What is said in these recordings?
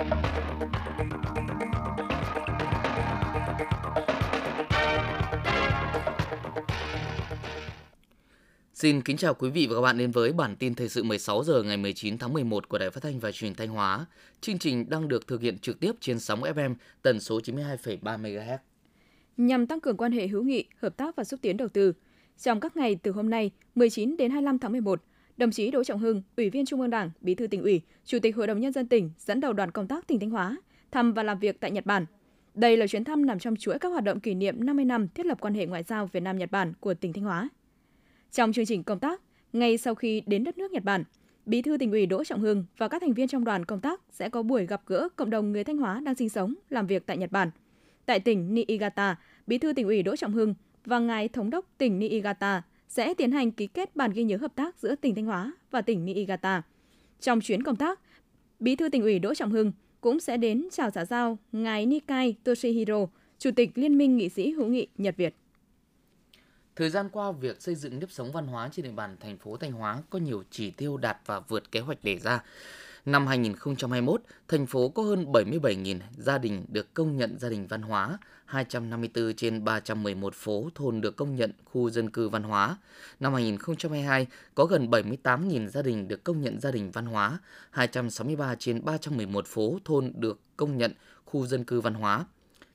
Xin kính chào quý vị và các bạn đến với bản tin thời sự 16 giờ ngày 19 tháng 11 của Đài Phát thanh và Truyền hình Thanh Hóa. Chương trình đang được thực hiện trực tiếp trên sóng FM tần số 92,3 MHz. Nhằm tăng cường quan hệ hữu nghị, hợp tác và xúc tiến đầu tư, trong các ngày từ hôm nay, 19 đến 25 tháng 11, đồng chí Đỗ Trọng Hưng, Ủy viên Trung ương Đảng, Bí thư Tỉnh ủy, Chủ tịch Hội đồng nhân dân tỉnh dẫn đầu đoàn công tác tỉnh Thanh Hóa thăm và làm việc tại Nhật Bản. Đây là chuyến thăm nằm trong chuỗi các hoạt động kỷ niệm 50 năm thiết lập quan hệ ngoại giao Việt Nam Nhật Bản của tỉnh Thanh Hóa. Trong chương trình công tác, ngay sau khi đến đất nước Nhật Bản, Bí thư Tỉnh ủy Đỗ Trọng Hưng và các thành viên trong đoàn công tác sẽ có buổi gặp gỡ cộng đồng người Thanh Hóa đang sinh sống, làm việc tại Nhật Bản. Tại tỉnh Niigata, Bí thư Tỉnh ủy Đỗ Trọng Hưng và ngài Thống đốc tỉnh Niigata sẽ tiến hành ký kết bản ghi nhớ hợp tác giữa tỉnh Thanh Hóa và tỉnh Niigata. Trong chuyến công tác, Bí thư Tỉnh ủy Đỗ Trọng Hưng cũng sẽ đến chào xã giao ngài Nikai Toshihiro, Chủ tịch Liên minh nghị sĩ hữu nghị Nhật Việt. Thời gian qua, việc xây dựng nếp sống văn hóa trên địa bàn thành phố Thanh Hóa có nhiều chỉ tiêu đạt và vượt kế hoạch đề ra. Năm 2021, thành phố có hơn 77.000 gia đình được công nhận gia đình văn hóa, 254 trên 311 phố thôn được công nhận khu dân cư văn hóa. Năm 2022, có gần 78.000 gia đình được công nhận gia đình văn hóa, 263 trên 311 phố thôn được công nhận khu dân cư văn hóa.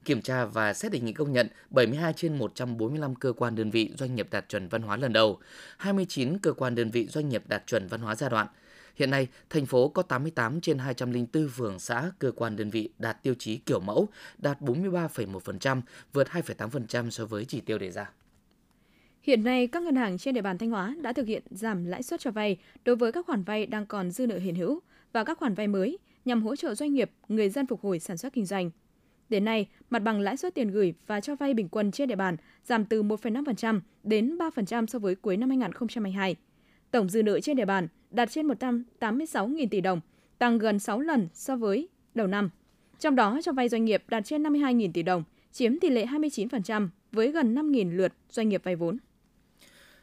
Kiểm tra và xét đề nghị công nhận 72 trên 145 cơ quan đơn vị doanh nghiệp đạt chuẩn văn hóa lần đầu, 29 cơ quan đơn vị doanh nghiệp đạt chuẩn văn hóa giai đoạn. Hiện nay, thành phố có 88 trên 204 phường xã cơ quan đơn vị đạt tiêu chí kiểu mẫu, đạt 43,1%, vượt 2,8% so với chỉ tiêu đề ra. Hiện nay, các ngân hàng trên địa bàn Thanh Hóa đã thực hiện giảm lãi suất cho vay đối với các khoản vay đang còn dư nợ hiện hữu và các khoản vay mới nhằm hỗ trợ doanh nghiệp, người dân phục hồi sản xuất kinh doanh. Đến nay, mặt bằng lãi suất tiền gửi và cho vay bình quân trên địa bàn giảm từ 1,5% đến 3% so với cuối năm 2022. Tổng dư nợ trên địa bàn đạt trên 186.000 tỷ đồng, tăng gần 6 lần so với đầu năm. Trong đó, cho vay doanh nghiệp đạt trên 52.000 tỷ đồng, chiếm tỷ lệ 29% với gần 5.000 lượt doanh nghiệp vay vốn.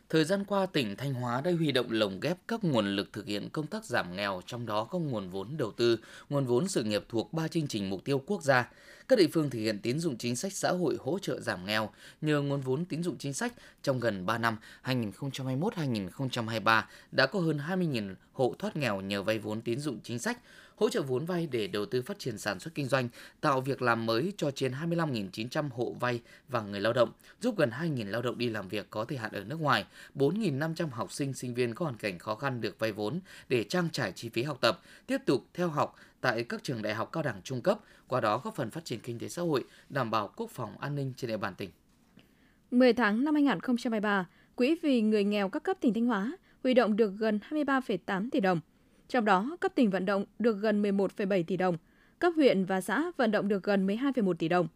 Thời gian qua, tỉnh Thanh Hóa đã huy động lồng ghép các nguồn lực thực hiện công tác giảm nghèo, trong đó có nguồn vốn đầu tư, nguồn vốn sự nghiệp thuộc 3 chương trình mục tiêu quốc gia. Các địa phương thực hiện tín dụng chính sách xã hội hỗ trợ giảm nghèo nhờ nguồn vốn tín dụng chính sách. Trong gần 3 năm 2021-2023 đã có hơn 20.000 hộ thoát nghèo nhờ vay vốn tín dụng chính sách, hỗ trợ vốn vay để đầu tư phát triển sản xuất kinh doanh, tạo việc làm mới cho trên 25.900 hộ vay và người lao động, giúp gần 2.000 lao động đi làm việc có thời hạn ở nước ngoài, 4.500 học sinh, sinh viên có hoàn cảnh khó khăn được vay vốn để trang trải chi phí học tập, tiếp tục theo học tại các trường đại học cao đẳng trung cấp, qua đó góp phần phát triển kinh tế xã hội, đảm bảo quốc phòng an ninh trên địa bàn tỉnh. 10 tháng năm 2023, Quỹ vì người nghèo các cấp tỉnh Thanh Hóa huy động được gần 23,8 tỷ đồng. Trong đó, cấp tỉnh vận động được gần 11,7 tỷ đồng, cấp huyện và xã vận động được gần 12,1 tỷ đồng.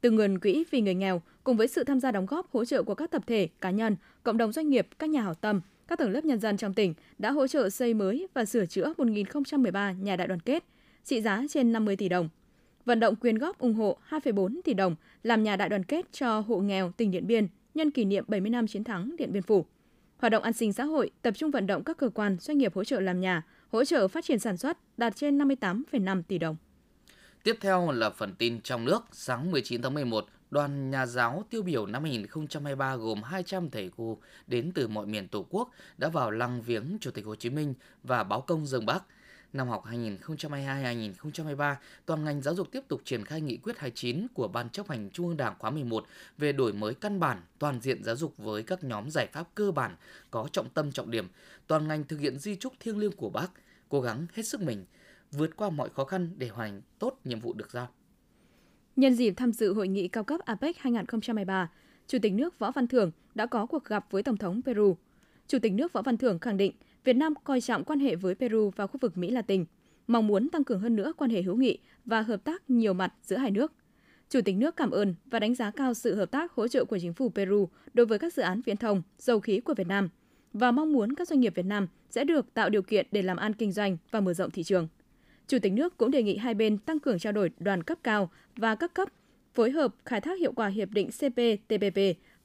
Từ nguồn Quỹ vì người nghèo, cùng với sự tham gia đóng góp hỗ trợ của các tập thể, cá nhân, cộng đồng doanh nghiệp, các nhà hảo tâm, các tầng lớp nhân dân trong tỉnh đã hỗ trợ xây mới và sửa chữa 1.013 nhà đại đoàn kết, trị giá trên 50 tỷ đồng. Vận động quyên góp ủng hộ 2,4 tỷ đồng làm nhà đại đoàn kết cho hộ nghèo tỉnh Điện Biên nhân kỷ niệm 70 năm chiến thắng Điện Biên Phủ. Hoạt động an sinh xã hội tập trung vận động các cơ quan, doanh nghiệp hỗ trợ làm nhà, hỗ trợ phát triển sản xuất đạt trên 58,5 tỷ đồng. Tiếp theo là phần tin trong nước. Sáng 19 tháng 11, đoàn nhà giáo tiêu biểu năm 2023 gồm 200 thầy cô đến từ mọi miền Tổ quốc đã vào lăng viếng Chủ tịch Hồ Chí Minh và báo công dân Bác. Năm học 2022-2023, toàn ngành giáo dục tiếp tục triển khai nghị quyết 29 của Ban chấp hành Trung ương Đảng khóa 11 về đổi mới căn bản, toàn diện giáo dục với các nhóm giải pháp cơ bản có trọng tâm trọng điểm. Toàn ngành thực hiện di chúc thiêng liêng của Bác, cố gắng hết sức mình, vượt qua mọi khó khăn để hoàn thành tốt nhiệm vụ được giao. Nhân dịp tham dự hội nghị cao cấp APEC 2023, Chủ tịch nước Võ Văn Thưởng đã có cuộc gặp với Tổng thống Peru. Chủ tịch nước Võ Văn Thưởng khẳng định Việt Nam coi trọng quan hệ với Peru và khu vực Mỹ Latin, mong muốn tăng cường hơn nữa quan hệ hữu nghị và hợp tác nhiều mặt giữa hai nước. Chủ tịch nước cảm ơn và đánh giá cao sự hợp tác hỗ trợ của chính phủ Peru đối với các dự án viễn thông, dầu khí của Việt Nam và mong muốn các doanh nghiệp Việt Nam sẽ được tạo điều kiện để làm ăn kinh doanh và mở rộng thị trường. Chủ tịch nước cũng đề nghị hai bên tăng cường trao đổi đoàn cấp cao và các cấp, phối hợp khai thác hiệu quả hiệp định CPTPP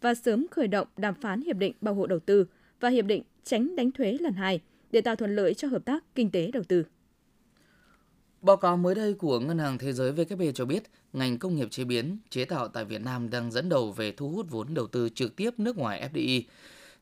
và sớm khởi động đàm phán hiệp định bảo hộ đầu tư và hiệp định tránh đánh thuế lần 2 để tạo thuận lợi cho hợp tác kinh tế đầu tư. Báo cáo mới đây của Ngân hàng Thế giới WB cho biết, ngành công nghiệp chế biến, chế tạo tại Việt Nam đang dẫn đầu về thu hút vốn đầu tư trực tiếp nước ngoài FDI.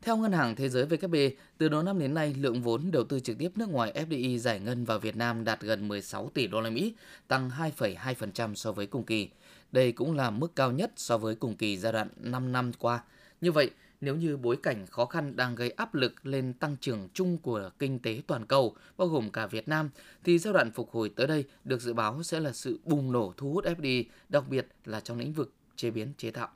Theo Ngân hàng Thế giới WB, từ đầu năm đến nay, lượng vốn đầu tư trực tiếp nước ngoài FDI giải ngân vào Việt Nam đạt gần 16 tỷ USD, tăng 2,2% so với cùng kỳ. Đây cũng là mức cao nhất so với cùng kỳ giai đoạn 5 năm qua. Như vậy, nếu như bối cảnh khó khăn đang gây áp lực lên tăng trưởng chung của kinh tế toàn cầu, bao gồm cả Việt Nam, thì giai đoạn phục hồi tới đây được dự báo sẽ là sự bùng nổ thu hút FDI, đặc biệt là trong lĩnh vực chế biến chế tạo.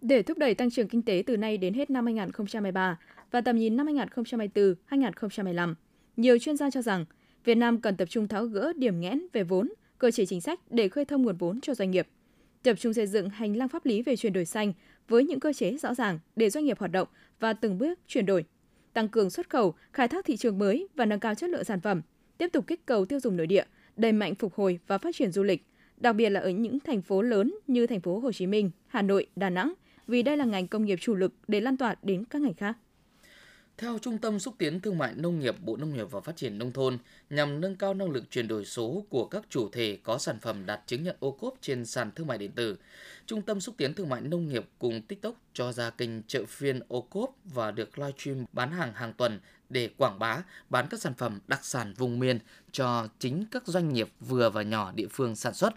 Để thúc đẩy tăng trưởng kinh tế từ nay đến hết năm 2013 và tầm nhìn năm 2024-2015, nhiều chuyên gia cho rằng Việt Nam cần tập trung tháo gỡ điểm nghẽn về vốn, cơ chế chính sách để khơi thông nguồn vốn cho doanh nghiệp, tập trung xây dựng hành lang pháp lý về chuyển đổi xanh với những cơ chế rõ ràng để doanh nghiệp hoạt động và từng bước chuyển đổi, tăng cường xuất khẩu, khai thác thị trường mới và nâng cao chất lượng sản phẩm, tiếp tục kích cầu tiêu dùng nội địa, đẩy mạnh phục hồi và phát triển du lịch, đặc biệt là ở những thành phố lớn như thành phố Hồ Chí Minh, Hà Nội, Đà Nẵng, vì đây là ngành công nghiệp chủ lực để lan tỏa đến các ngành khác. Theo Trung tâm Xúc tiến Thương mại Nông nghiệp Bộ Nông nghiệp và Phát triển Nông thôn, nhằm nâng cao năng lực chuyển đổi số của các chủ thể có sản phẩm đạt chứng nhận OCOP trên sàn thương mại điện tử, Trung tâm Xúc tiến Thương mại Nông nghiệp cùng TikTok cho ra kênh chợ phiên OCOP và được livestream bán hàng hàng tuần để quảng bá, bán các sản phẩm đặc sản vùng miền cho chính các doanh nghiệp vừa và nhỏ địa phương sản xuất.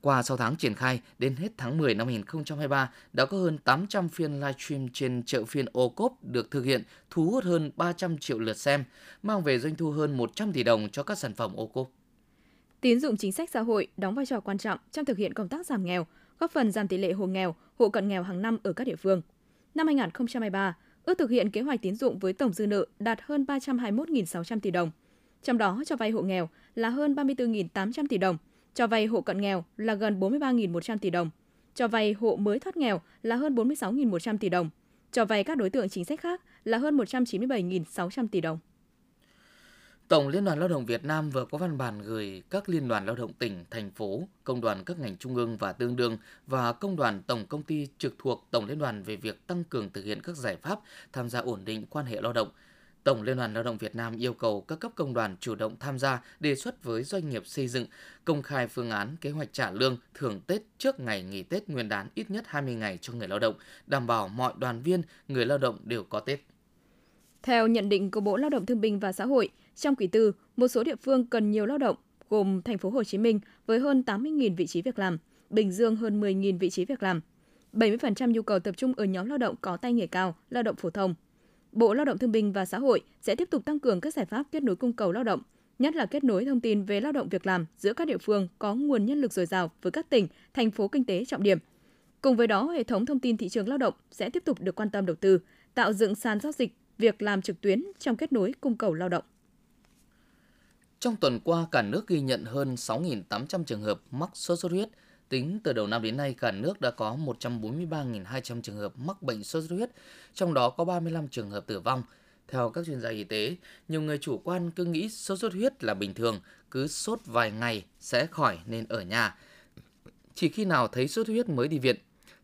Qua 6 tháng triển khai, đến hết tháng 10 năm 2023, đã có hơn 800 phiên livestream trên chợ phiên OCOP được thực hiện, thu hút hơn 300 triệu lượt xem, mang về doanh thu hơn 100 tỷ đồng cho các sản phẩm OCOP. Tín dụng chính sách xã hội đóng vai trò quan trọng trong thực hiện công tác giảm nghèo, góp phần giảm tỷ lệ hộ nghèo, hộ cận nghèo hàng năm ở các địa phương. Năm 2023, ước thực hiện kế hoạch tín dụng với tổng dư nợ đạt hơn 321.600 tỷ đồng. Trong đó, cho vay hộ nghèo là hơn 34.800 tỷ đồng, cho vay hộ cận nghèo là gần 43.100 tỷ đồng, cho vay hộ mới thoát nghèo là hơn 46.100 tỷ đồng, cho vay các đối tượng chính sách khác là hơn 197.600 tỷ đồng. Tổng Liên đoàn Lao động Việt Nam vừa có văn bản gửi các liên đoàn lao động tỉnh, thành phố, công đoàn các ngành trung ương và tương đương và công đoàn tổng công ty trực thuộc Tổng Liên đoàn về việc tăng cường thực hiện các giải pháp tham gia ổn định quan hệ lao động. Tổng Liên đoàn Lao động Việt Nam yêu cầu các cấp công đoàn chủ động tham gia, đề xuất với doanh nghiệp xây dựng, công khai phương án, kế hoạch trả lương, thưởng Tết trước ngày nghỉ Tết Nguyên đán ít nhất 20 ngày cho người lao động, đảm bảo mọi đoàn viên, người lao động đều có Tết. Theo nhận định của Bộ Lao động Thương binh và Xã hội, trong quý tư, một số địa phương cần nhiều lao động, gồm thành phố Hồ Chí Minh với hơn 80.000 vị trí việc làm, Bình Dương hơn 10.000 vị trí việc làm. 70% nhu cầu tập trung ở nhóm lao động có tay nghề cao, lao động phổ thông. Bộ Lao động Thương binh và Xã hội sẽ tiếp tục tăng cường các giải pháp kết nối cung cầu lao động, nhất là kết nối thông tin về lao động việc làm giữa các địa phương có nguồn nhân lực dồi dào với các tỉnh, thành phố kinh tế trọng điểm. Cùng với đó, hệ thống thông tin thị trường lao động sẽ tiếp tục được quan tâm đầu tư, tạo dựng sàn giao dịch việc làm trực tuyến trong kết nối cung cầu lao động. Trong tuần qua, cả nước ghi nhận hơn 6.800 trường hợp mắc sốt xuất huyết. Tính từ đầu năm đến nay, cả nước đã có 143.200 trường hợp mắc bệnh sốt xuất huyết, trong đó có 35 trường hợp tử vong. Theo các chuyên gia y tế, nhiều người chủ quan cứ nghĩ sốt xuất huyết là bình thường, cứ sốt vài ngày sẽ khỏi nên ở nhà. Chỉ khi nào thấy sốt xuất huyết mới đi viện.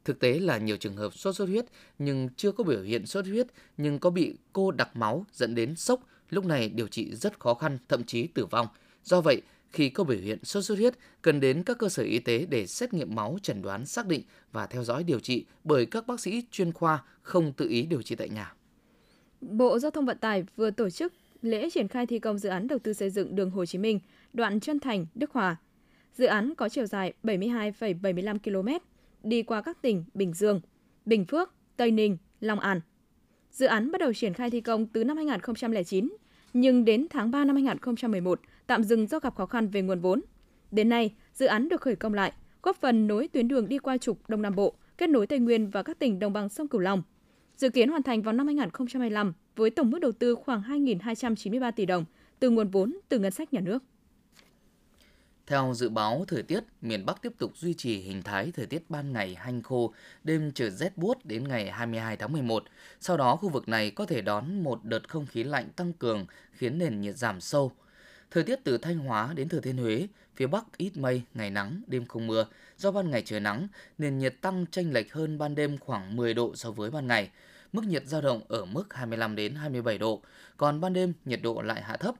Thực tế là nhiều trường hợp sốt xuất huyết nhưng chưa có biểu hiện sốt xuất huyết nhưng có bị cô đặc máu dẫn đến sốc, lúc này điều trị rất khó khăn, thậm chí tử vong. Do vậy, khi có biểu hiện sốt xuất huyết, cần đến các cơ sở y tế để xét nghiệm máu, chẩn đoán, xác định và theo dõi điều trị bởi các bác sĩ chuyên khoa, không tự ý điều trị tại nhà. Bộ Giao thông Vận tải vừa tổ chức lễ triển khai thi công dự án đầu tư xây dựng đường Hồ Chí Minh, đoạn Trân Thành - Đức Hòa. Dự án có chiều dài 72,75 km, đi qua các tỉnh Bình Dương, Bình Phước, Tây Ninh, Long An. Dự án bắt đầu triển khai thi công từ năm 2009, nhưng đến tháng 3 năm 2011 tạm dừng do gặp khó khăn về nguồn vốn. Đến nay, dự án được khởi công lại, góp phần nối tuyến đường đi qua trục Đông Nam Bộ, kết nối Tây Nguyên và các tỉnh đồng bằng sông Cửu Long. Dự kiến hoàn thành vào năm 2025 với tổng mức đầu tư khoảng 2.293 tỷ đồng từ nguồn vốn từ ngân sách nhà nước. Theo dự báo thời tiết, miền Bắc tiếp tục duy trì hình thái thời tiết ban ngày hanh khô, đêm trời rét buốt đến ngày 22 tháng 11. Sau đó, khu vực này có thể đón một đợt không khí lạnh tăng cường khiến nền nhiệt giảm sâu. Thời tiết từ Thanh Hóa đến Thừa Thiên Huế, phía Bắc ít mây, ngày nắng, đêm không mưa. Do ban ngày trời nắng, nền nhiệt tăng chênh lệch hơn ban đêm khoảng 10 độ so với ban ngày. Mức nhiệt dao động ở mức 25 đến 27 độ, còn ban đêm nhiệt độ lại hạ thấp,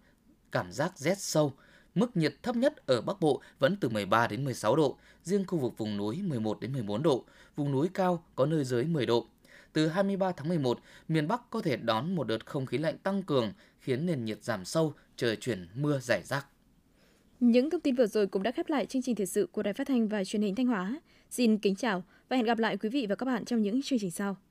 cảm giác rét sâu. Mức nhiệt thấp nhất ở Bắc Bộ vẫn từ 13 đến 16 độ, riêng khu vực vùng núi 11 đến 14 độ, vùng núi cao có nơi dưới 10 độ. Từ 23 tháng 11, miền Bắc có thể đón một đợt không khí lạnh tăng cường, khiến nền nhiệt giảm sâu, trời chuyển mưa rải rác. Những thông tin vừa rồi cũng đã khép lại chương trình thời sự của Đài Phát thanh và Truyền hình Thanh Hóa. Xin kính chào và hẹn gặp lại quý vị và các bạn trong những chương trình sau.